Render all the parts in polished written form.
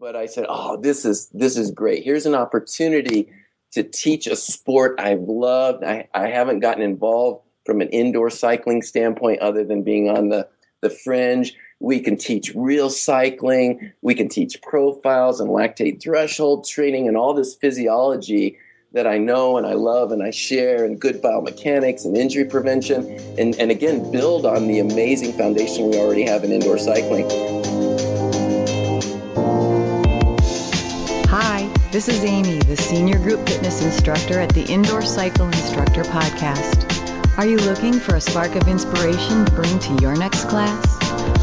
But I said, oh, this is great. Here's an opportunity to teach a sport I've loved. I haven't gotten involved from an indoor cycling standpoint other than being on the fringe. We can teach real cycling. We can teach profiles and lactate threshold training and all this physiology that I know and I love and I share, and good biomechanics and injury prevention, and again, build on the amazing foundation we already have in indoor cycling. Hi, this is Amy, the Senior Group Fitness Instructor at the Indoor Cycle Instructor Podcast. Are you looking for a spark of inspiration to bring to your next class?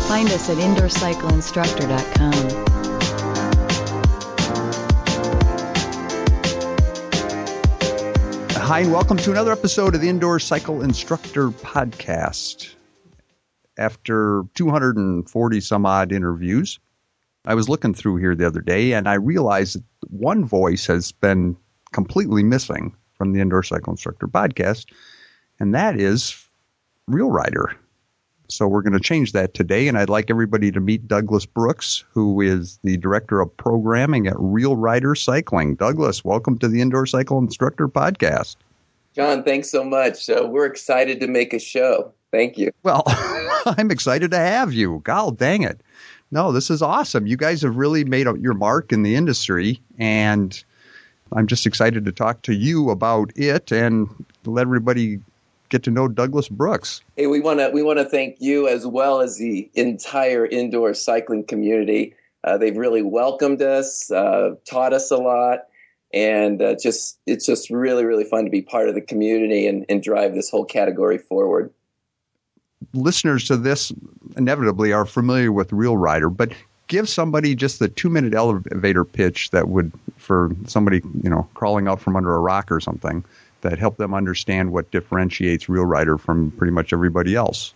Find us at IndoorCycleInstructor.com. Hi, and welcome to another episode of the Indoor Cycle Instructor Podcast. After 240 some odd interviews, I was looking through here the other day, and I realized that one voice has been completely missing from the Indoor Cycle Instructor Podcast, and that is RealRyder. So we're going to change that today, and I'd like everybody to meet Douglas Brooks, who is the Director of Programming at RealRyder Cycling. Douglas, welcome to the Indoor Cycle Instructor Podcast. John, thanks so much. We're excited to make a show. Thank you. Well, I'm excited to have you. God dang it. No, this is awesome. You guys have really made your mark in the industry, and I'm just excited to talk to you about it and let everybody get to know Douglas Brooks. Hey, we want to thank you as well as the entire indoor cycling community. They've really welcomed us, taught us a lot, and it's just really, really fun to be part of the community and drive this whole category forward. Listeners to this inevitably are familiar with RealRyder, but give somebody just the 2-minute elevator pitch that would, for somebody, crawling out from under a rock or something, that help them understand what differentiates RealRyder from pretty much everybody else.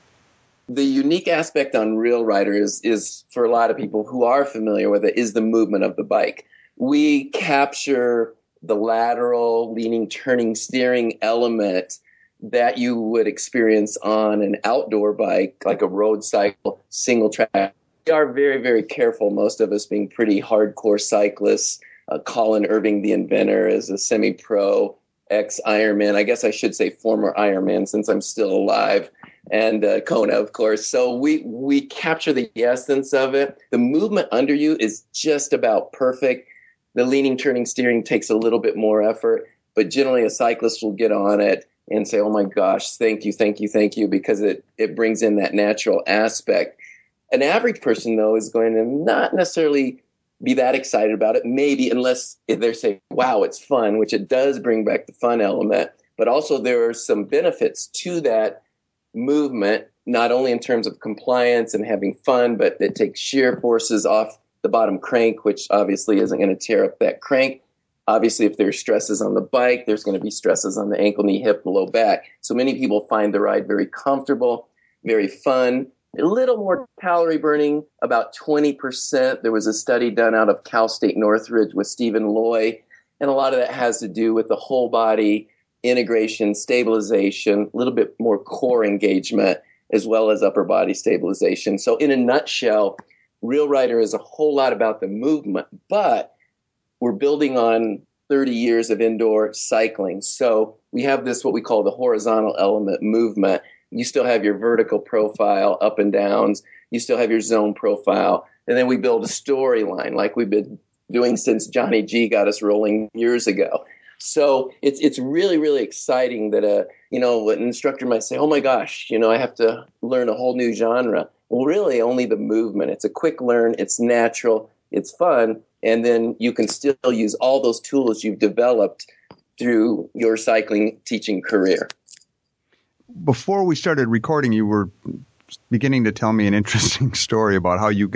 The unique aspect on RealRyder is for a lot of people who are familiar with it, is the movement of the bike. We capture the lateral, leaning, turning, steering element that you would experience on an outdoor bike, like a road cycle, single track. We are very, very careful, most of us being pretty hardcore cyclists. Colin Irving, the inventor, is a semi-pro ex-Ironman, I guess I should say former Ironman since I'm still alive, and Kona, of course. So we capture the essence of it. The movement under you is just about perfect. The leaning, turning, steering takes a little bit more effort, but generally a cyclist will get on it and say, oh my gosh, thank you, because it brings in that natural aspect. An average person, though, is going to not necessarily be that excited about it, maybe, unless they're saying, wow, it's fun, which it does bring back the fun element. But also there are some benefits to that movement, not only in terms of compliance and having fun, but it takes shear forces off the bottom crank, which obviously isn't going to tear up that crank. Obviously, if there's stresses on the bike, there's going to be stresses on the ankle, knee, hip, low back. So many people find the ride very comfortable, very fun, a little more calorie burning, about 20%. There was a study done out of Cal State Northridge with Stephen Loy, and a lot of that has to do with the whole body integration, stabilization, a little bit more core engagement, as well as upper body stabilization. So in a nutshell, RealRyder is a whole lot about the movement, but we're building on 30 years of indoor cycling. So we have this, what we call the horizontal element movement. You still have your vertical profile, up and downs. You still have your zone profile. And then we build a storyline like we've been doing since Johnny G got us rolling years ago. So it's really, really exciting that an instructor might say, oh my gosh, I have to learn a whole new genre. Well, really only the movement. It's a quick learn. It's natural. It's fun. And then you can still use all those tools you've developed through your cycling teaching career. Before we started recording, you were beginning to tell me an interesting story about how you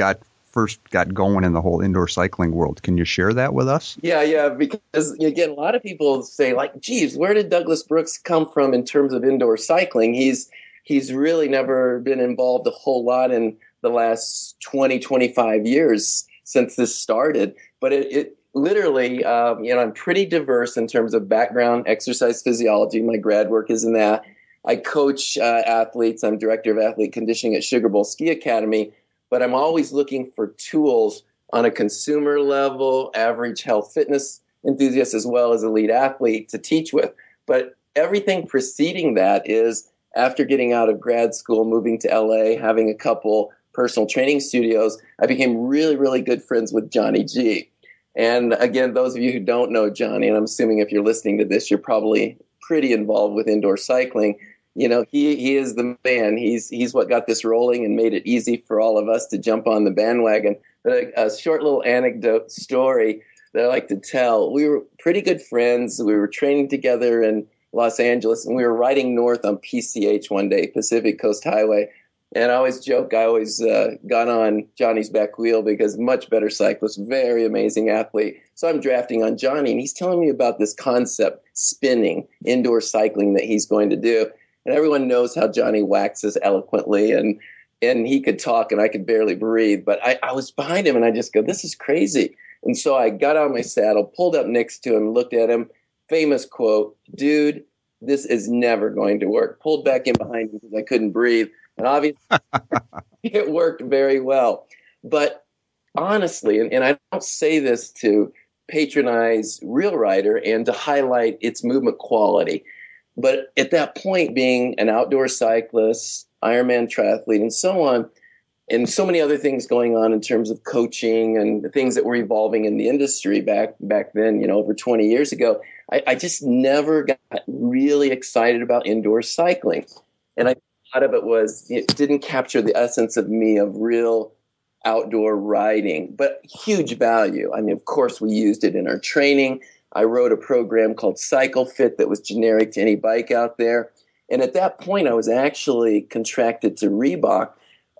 first got going in the whole indoor cycling world. Can you share that with us? Yeah, because, again, a lot of people say, like, geez, where did Douglas Brooks come from in terms of indoor cycling? He's really never been involved a whole lot in the last 20, 25 years since this started. But it literally, I'm pretty diverse in terms of background, exercise physiology. My grad work is in that. I coach athletes. I'm director of athlete conditioning at Sugar Bowl Ski Academy, but I'm always looking for tools on a consumer level, average health fitness enthusiast, as well as elite athlete to teach with. But everything preceding that is after getting out of grad school, moving to LA, having a couple personal training studios, I became really, really good friends with Johnny G. And again, those of you who don't know Johnny, and I'm assuming if you're listening to this, you're probably pretty involved with indoor cycling. You know, he is the man. He's what got this rolling and made it easy for all of us to jump on the bandwagon. But a short little anecdote story that I like to tell. We were pretty good friends. We were training together in Los Angeles, and we were riding north on PCH one day, Pacific Coast Highway. And I always joke, I always got on Johnny's back wheel because much better cyclist, very amazing athlete. So I'm drafting on Johnny, and he's telling me about this concept, spinning, indoor cycling that he's going to do. And everyone knows how Johnny waxes eloquently, and he could talk, and I could barely breathe. But I was behind him, and I just go, this is crazy. And so I got on my saddle, pulled up next to him, looked at him, famous quote, dude, this is never going to work. Pulled back in behind him because I couldn't breathe. And obviously, it worked very well. But honestly, and I don't say this to patronize RealRyder and to highlight its movement quality, but at that point, being an outdoor cyclist, Ironman triathlete, and so on, and so many other things going on in terms of coaching and the things that were evolving in the industry back then, you know, over 20 years ago, I just never got really excited about indoor cycling. And I thought of it was, it didn't capture the essence of me of real outdoor riding, but huge value. I mean, of course, we used it in our training. I wrote a program called Cycle Fit that was generic to any bike out there. And at that point, I was actually contracted to Reebok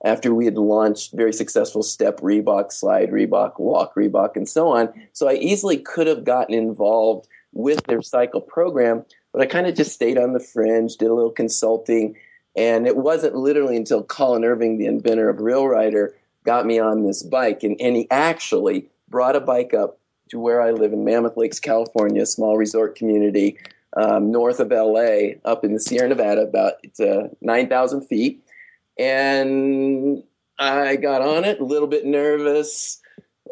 after we had launched very successful Step, Reebok Slide, Reebok Walk, Reebok, and so on. So I easily could have gotten involved with their cycle program, but I kind of just stayed on the fringe, did a little consulting. And it wasn't literally until Colin Irving, the inventor of RealRyder, got me on this bike. And he actually brought a bike up to where I live in Mammoth Lakes, California, a small resort community north of LA, up in the Sierra Nevada, about 9,000 feet. And I got on it, a little bit nervous.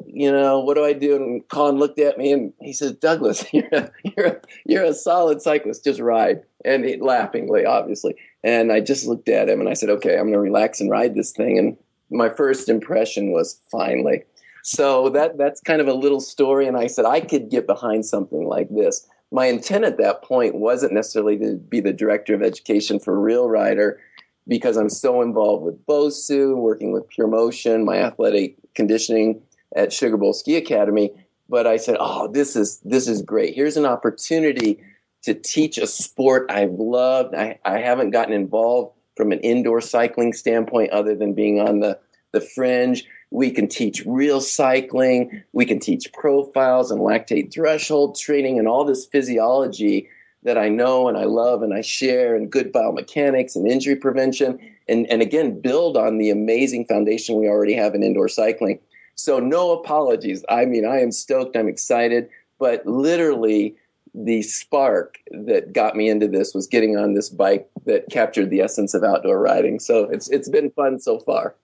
You know, what do I do? And Colin looked at me and he says, Douglas, you're a solid cyclist. Just ride. And he, laughingly, obviously. And I just looked at him and I said, okay, I'm going to relax and ride this thing. And my first impression was finally. So that's kind of a little story. And I said, I could get behind something like this. My intent at that point wasn't necessarily to be the director of education for RealRyder, because I'm so involved with BOSU, working with Pure Motion, my athletic conditioning at Sugar Bowl Ski Academy. But I said, oh, this is great. Here's an opportunity to teach a sport I've loved. I haven't gotten involved from an indoor cycling standpoint other than being on the fringe. We can teach real cycling. We can teach profiles and lactate threshold training and all this physiology that I know and I love and I share, and good biomechanics and injury prevention, and again, build on the amazing foundation we already have in indoor cycling. So no apologies. I mean, I am stoked. I'm excited. But literally, the spark that got me into this was getting on this bike that captured the essence of outdoor riding. So it's been fun so far.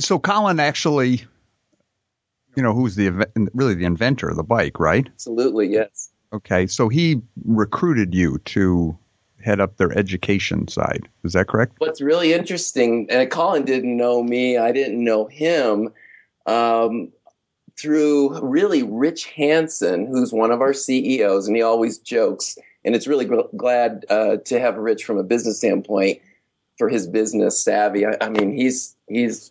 So Colin actually, you know, who's really the inventor of the bike, right? Absolutely, yes. Okay, so he recruited you to head up their education side. Is that correct? What's really interesting, and Colin didn't know me, I didn't know him, through really Rich Hansen, who's one of our CEOs, and he always jokes, and it's really glad to have Rich from a business standpoint for his business savvy. I mean, he's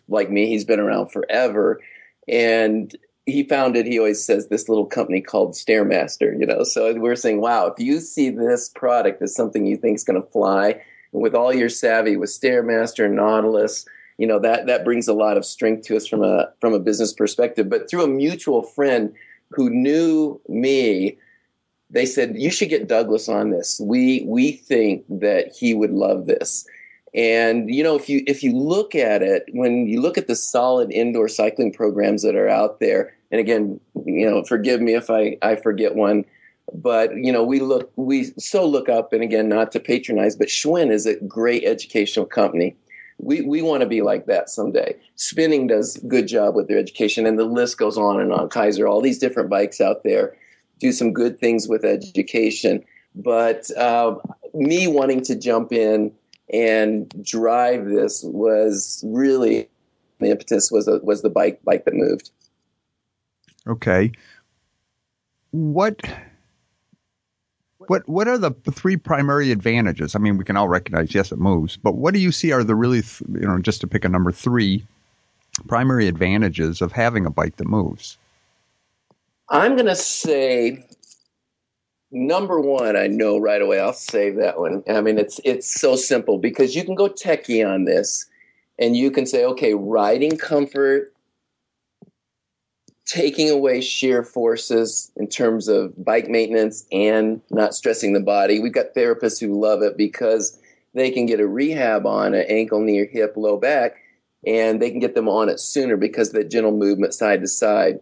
like me, he's been around forever, and he founded, he always says, this little company called Stairmaster, you know. So we're saying, wow, if you see this product as something you think is going to fly, and with all your savvy with Stairmaster and Nautilus, you know, that brings a lot of strength to us from a business perspective. But through a mutual friend who knew me, they said, you should get Douglas on this. We think that he would love this. And, you know, if you look at it, when you look at the solid indoor cycling programs that are out there, and again, you know, forgive me if I forget one, but, you know, we so look up, and again, not to patronize, but Schwinn is a great educational company. We want to be like that someday. Spinning does a good job with their education, and the list goes on and on. Kaiser, all these different bikes out there do some good things with education. But me wanting to jump in and drive this was really the impetus, was the bike that moved. Okay. What are the three primary advantages? I mean, we can all recognize, yes, it moves, but what do you see are the really, just to pick a number, three primary advantages of having a bike that moves? I'm going to say number one, I know right away, I'll save that one. I mean, it's so simple because you can go techie on this and you can say, okay, riding comfort, taking away shear forces in terms of bike maintenance and not stressing the body. We've got therapists who love it because they can get a rehab on an ankle, knee, hip, low back, and they can get them on it sooner because of the gentle movement side to side.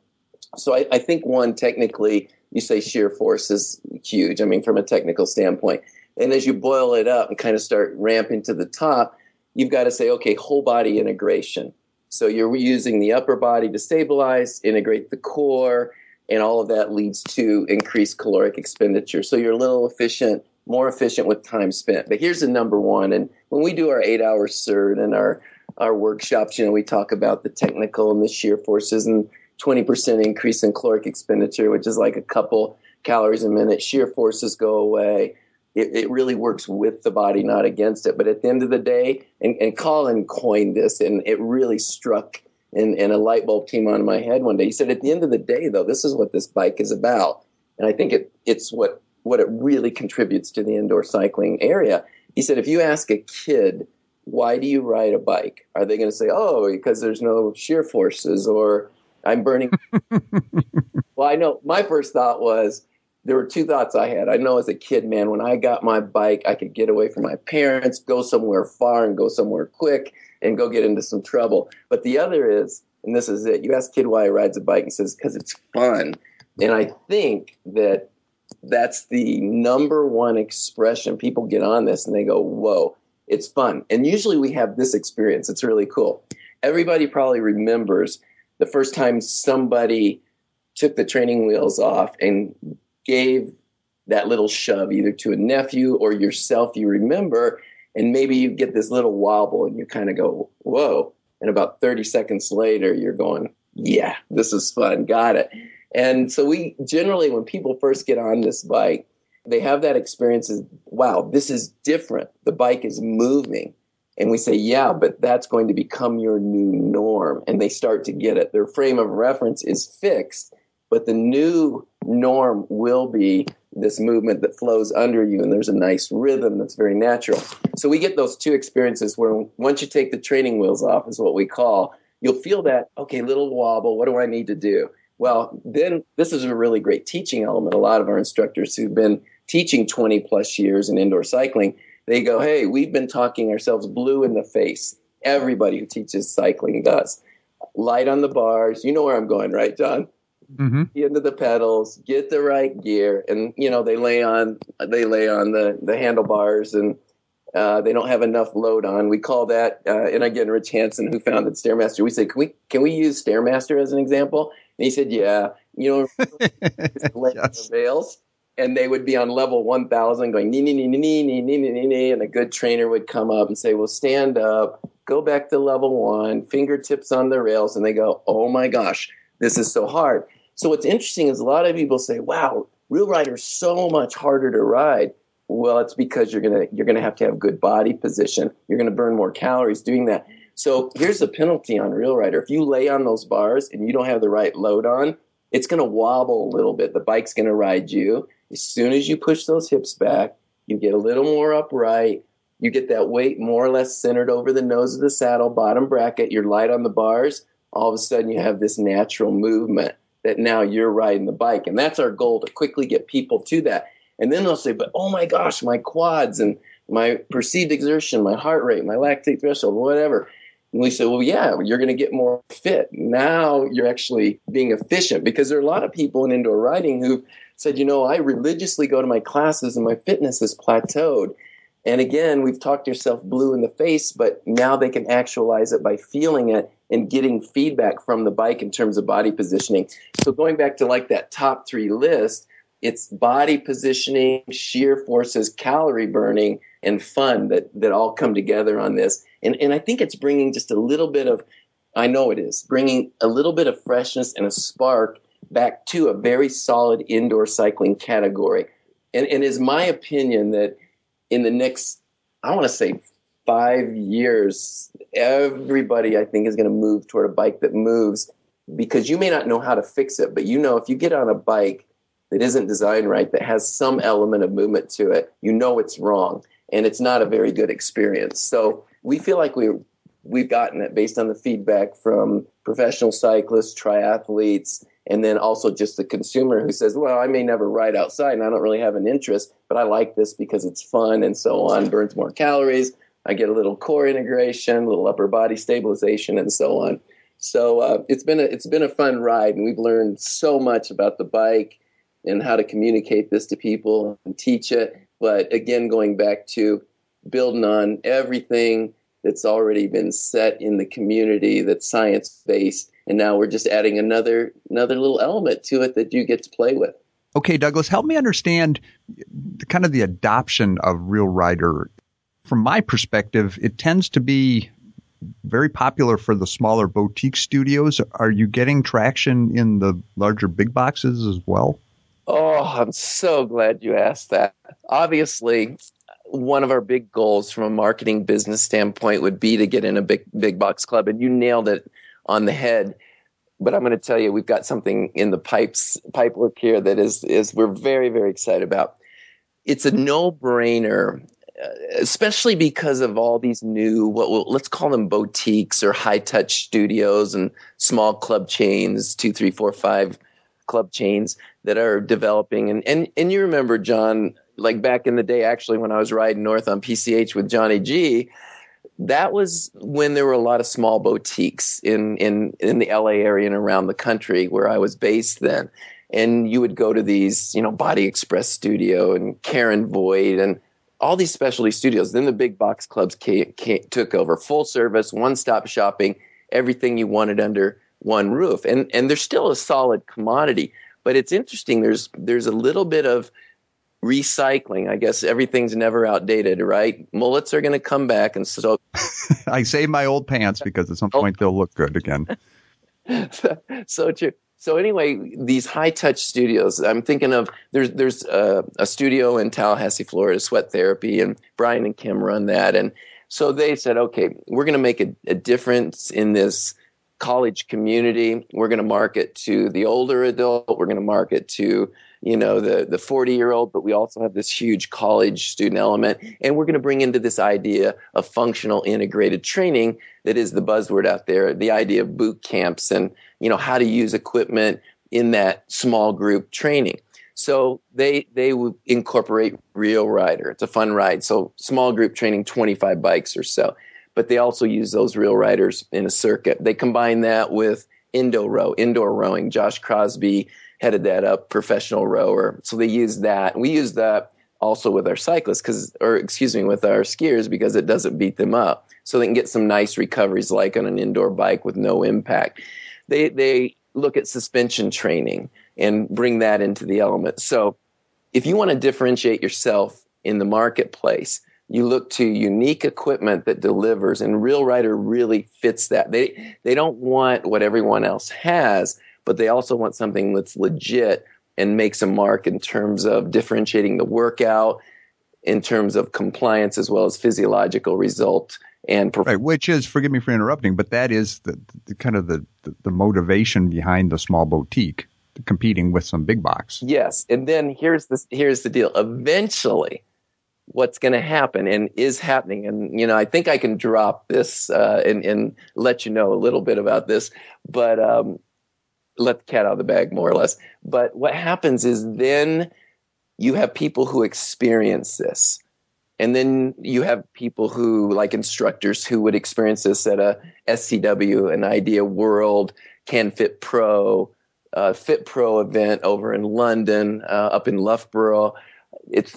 So I think one, technically, you say shear force is huge, I mean, from a technical standpoint. And as you boil it up and kind of start ramping to the top, you've got to say, okay, whole body integration. So you're using the upper body to stabilize, integrate the core, and all of that leads to increased caloric expenditure. So you're a little efficient, more efficient with time spent. But here's the number one. And when we do our 8-hour CERT and our workshops, we talk about the technical and the shear forces and 20% increase in caloric expenditure, which is like a couple calories a minute. Shear forces go away. It really works with the body, not against it. But at the end of the day, and Colin coined this, and it really struck, and a light bulb came on in my head one day. He said, at the end of the day, though, this is what this bike is about. And I think it's what it really contributes to the indoor cycling area. He said, if you ask a kid, why do you ride a bike? Are they going to say, oh, because there's no shear forces, or I'm burning. Well, I know my first thought was, there were two thoughts I had. I know as a kid, man, when I got my bike, I could get away from my parents, go somewhere far and go somewhere quick and go get into some trouble. But the other is, and this is it, you ask a kid why he rides a bike and says, because it's fun. And I think that that's the number one expression. People get on this and they go, whoa, it's fun. And usually we have this experience. It's really cool. Everybody probably remembers the first time somebody took the training wheels off and gave that little shove either to a nephew or yourself, you remember, and maybe you get this little wobble and you kind of go, whoa. And about 30 seconds later, you're going, yeah, this is fun. Got it. And so we generally, when people first get on this bike, they have that experience of, wow, this is different. The bike is moving. And we say, yeah, but that's going to become your new norm. And they start to get it. Their frame of reference is fixed, but the new norm will be this movement that flows under you, and there's a nice rhythm that's very natural. So we get those two experiences where once you take the training wheels off, is what we call, you'll feel that, okay, little wobble, what do I need to do? Well, then this is a really great teaching element. A lot of our instructors who've been teaching 20 plus years in indoor cycling, they go, hey, we've been talking ourselves blue in the face. Everybody who teaches cycling does. Light on the bars. You know where I'm going, right, John? Mm-hmm. Into the pedals, get the right gear, and they lay on the handlebars, and they don't have enough load on. We call that, and again, Rich Hansen, who founded Stairmaster, we say, can we use Stairmaster as an example? And he said, yeah, yes. The veils, and they would be on level 1,000, going nee nee nee nee nee nee nee nee, and a good trainer would come up and say, well, stand up, go back to level 1, fingertips on the rails, and they go, oh my gosh, this is so hard. So what's interesting is a lot of people say, wow, RealRyder's so much harder to ride. Well, it's because you're gonna have to have good body position. You're going to burn more calories doing that. So here's the penalty on RealRyder. If you lay on those bars and you don't have the right load on, it's going to wobble a little bit. The bike's going to ride you. As soon as you push those hips back, you get a little more upright. You get that weight more or less centered over the nose of the saddle, bottom bracket. You're light on the bars. All of a sudden, you have this natural movement that now you're riding the bike. And that's our goal, to quickly get people to that. And then they'll say, but oh my gosh, my quads and my perceived exertion, my heart rate, my lactate threshold, whatever. And we say, well, yeah, you're going to get more fit. Now you're actually being efficient, because there are a lot of people in indoor riding who've said, I religiously go to my classes and my fitness is plateaued. And again, we've talked yourself blue in the face, but now they can actualize it by feeling it and getting feedback from the bike in terms of body positioning. So going back to like that top three list, it's body positioning, shear forces, calorie burning, and fun that all come together on this. And I think it's bringing just a little bit of, I know it is, bringing a little bit of freshness and a spark back to a very solid indoor cycling category. And it's my opinion that in the next, I want to say 5 years, everybody I think is going to move toward a bike that moves, because you may not know how to fix it, but you know if you get on a bike that isn't designed right, that has some element of movement to it, you know it's wrong, and it's not a very good experience. So we feel like we've gotten it based on the feedback from professional cyclists, triathletes, and then also just the consumer who says, well, I may never ride outside and I don't really have an interest, but I like this because it's fun and so on, burns more calories, I get a little core integration, a little upper body stabilization, and so on. So it's been a fun ride, and we've learned so much about the bike and how to communicate this to people and teach it. But again, going back to building on everything that's already been set in the community, that's science-based, and now we're just adding another little element to it that you get to play with. Okay, Douglas, help me understand kind of the adoption of RealRyder. From my perspective, it tends to be very popular for the smaller boutique studios. Are you getting traction in the larger big boxes as well? Oh, I'm so glad you asked that. Obviously, one of our big goals from a marketing business standpoint would be to get in a big box club, and you nailed it on the head. But I'm going to tell you, we've got something in the pipeline here that is we're very, very excited about. It's a no-brainer, especially because of all these new, let's call them boutiques or high-touch studios and small club chains, 2, 3, 4, 5 club chains that are developing. And you remember, John, like back in the day, actually, when I was riding north on PCH with Johnny G, that was when there were a lot of small boutiques in the LA area and around the country where I was based then. And you would go to these, Body Express Studio and Karen Void and all these specialty studios. Then the big box clubs took over. Full service, one-stop shopping, everything you wanted under one roof. And they're still a solid commodity. But it's interesting, there's a little bit of recycling. I guess everything's never outdated, right? Mullets are going to come back. And so I save my old pants because at some point they'll look good again. So true. So anyway, these high-touch studios, I'm thinking of, there's a studio in Tallahassee, Florida, Sweat Therapy, and Brian and Kim run that. And so they said, okay, we're going to make a difference in this college community. We're going to market to the older adult. We're going to market to, the 40-year-old, but we also have this huge college student element. And we're going to bring into this idea of functional integrated training that is the buzzword out there, the idea of boot camps and, how to use equipment in that small group training. So they will incorporate RealRyder. It's a fun ride. So small group training, 25 bikes or so. But they also use those RealRyders in a circuit. They combine that with indoor rowing. Josh Crosby headed that up, professional rower. So they use that. We use that also with our cyclists with our skiers, because it doesn't beat them up. So they can get some nice recoveries like on an indoor bike with no impact. They look at suspension training and bring that into the element. So if you want to differentiate yourself in the marketplace, you look to unique equipment that delivers, and RealRyder really fits that. They don't want what everyone else has, but they also want something that's legit and makes a mark in terms of differentiating the workout, in terms of compliance, as well as physiological result and performance. Right, which is, forgive me for interrupting, but that is the kind of the motivation behind the small boutique competing with some big box. Yes, and then here's the deal. Eventually, what's going to happen and is happening. And, I think I can drop this and let you know a little bit about this, but let the cat out of the bag more or less. But what happens is then you have people who experience this. And then you have people who, like instructors, who would experience this at a SCW, an Idea World, CanFit Pro, Fit Pro event over in London, up in Loughborough.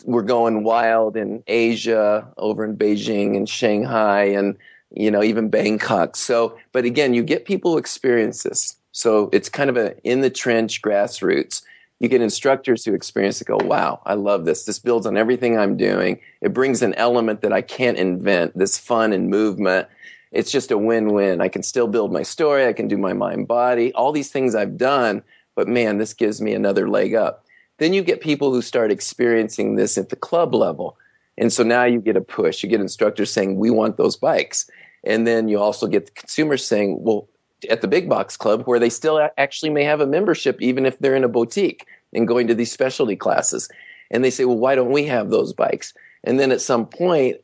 we're going wild in Asia, over in Beijing and Shanghai and, you know, even Bangkok. So, but again, you get people who experience this. So it's kind of a in the trench grassroots. You get instructors who experience it, go, wow, I love this. This builds on everything I'm doing. It brings an element that I can't invent, this fun and movement. It's just a win-win. I can still build my story. I can do my mind-body, all these things I've done, but man, this gives me another leg up. Then you get people who start experiencing this at the club level. And so now you get a push. You get instructors saying, we want those bikes. And then you also get the consumers saying, well, at the big box club where they still actually may have a membership even if they're in a boutique and going to these specialty classes. And they say, well, why don't we have those bikes? And then at some point,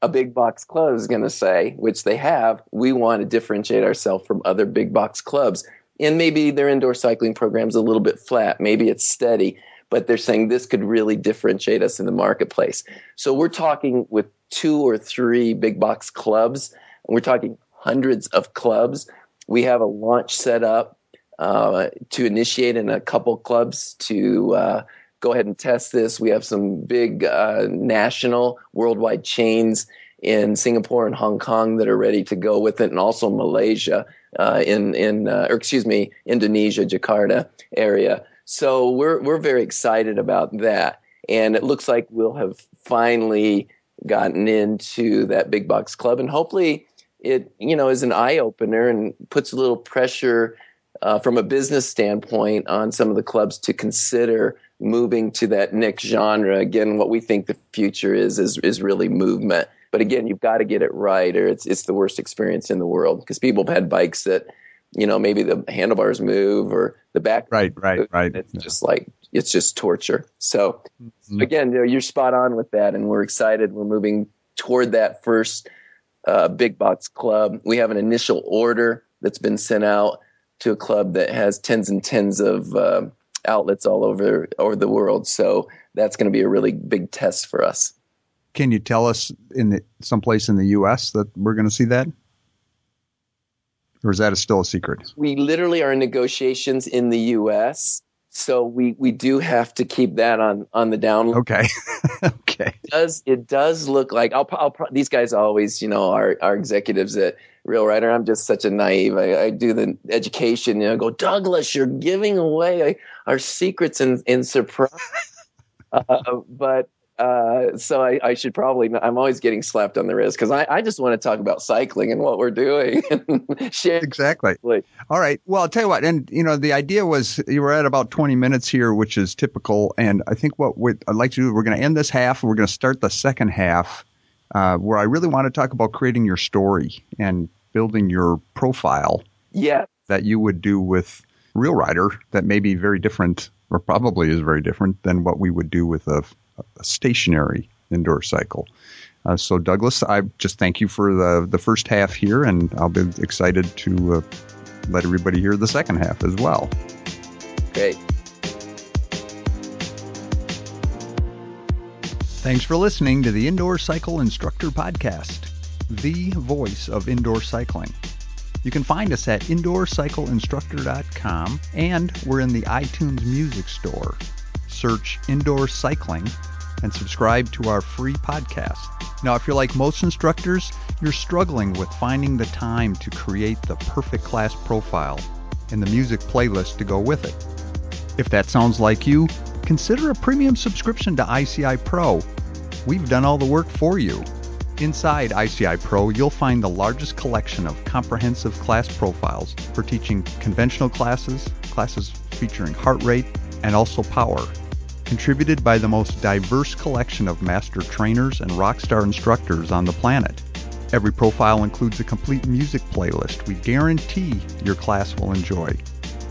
a big box club is going to say, which they have, we want to differentiate ourselves from other big box clubs. And maybe their indoor cycling program's a little bit flat. Maybe it's steady. But they're saying this could really differentiate us in the marketplace. So we're talking with 2 or 3 big box clubs. And we're talking hundreds of clubs. We have a launch set up to initiate in a couple clubs to go ahead and test this. We have some big national worldwide chains in Singapore and Hong Kong that are ready to go with it, and also Malaysia, Indonesia, Jakarta area. So we're very excited about that, and it looks like we'll have finally gotten into that big box club, and hopefully it, you know, is an eye opener and puts a little pressure from a business standpoint on some of the clubs to consider moving to that next genre. Again, what we think the future is really movement. But again, you've got to get it right, or it's the worst experience in the world, because people have had bikes that, you know, maybe the handlebars move or the back. Right. It's just torture. So again, you know, you're spot on with that, and we're excited. We're moving toward that first big box club. We have an initial order that's been sent out to a club that has tens and tens of outlets all over the world. So that's going to be a really big test for us. Can you tell us someplace in the U.S. that we're going to see that? Or is that still a secret? We literally are in negotiations in the U.S., so we do have to keep that on the down low. Okay. Okay. It does look like I'll these guys always, you know, our executives at RealRyder. I'm just such a naive. I do the education, you know, go, Douglas, you're giving away our secrets and surprise. So I should probably not, I'm always getting slapped on the wrist because I just want to talk about cycling and what we're doing. Exactly. All right. Well, I'll tell you what. And, you know, the idea was you were at about 20 minutes here, which is typical. And I think what I'd like to do, we're going to end this half. And we're going to start the second half where I really want to talk about creating your story and building your profile. Yeah. That you would do with RealRyder that may be very different, or probably is very different than what we would do with a stationary indoor cycle. So Douglas, I just thank you for the first half here, and I'll be excited to let everybody hear the second half as well. Great. Thanks for listening to the Indoor Cycle Instructor Podcast, the voice of indoor cycling. You can find us at indoorcycleinstructor.com, and we're in the iTunes Music Store. Search Indoor Cycling and subscribe to our free podcast. Now, if you're like most instructors, you're struggling with finding the time to create the perfect class profile and the music playlist to go with it. If that sounds like you, consider a premium subscription to ICI Pro. We've done all the work for you. Inside ICI Pro, you'll find the largest collection of comprehensive class profiles for teaching conventional classes, classes featuring heart rate, and also power, contributed by the most diverse collection of master trainers and rockstar instructors on the planet. Every profile includes a complete music playlist we guarantee your class will enjoy.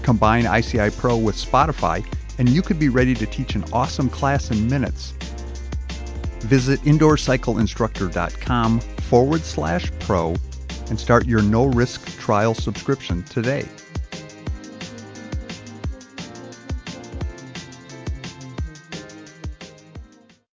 Combine ICI Pro with Spotify, and you could be ready to teach an awesome class in minutes. Visit indoorcycleinstructor.com/pro and start your no-risk trial subscription today.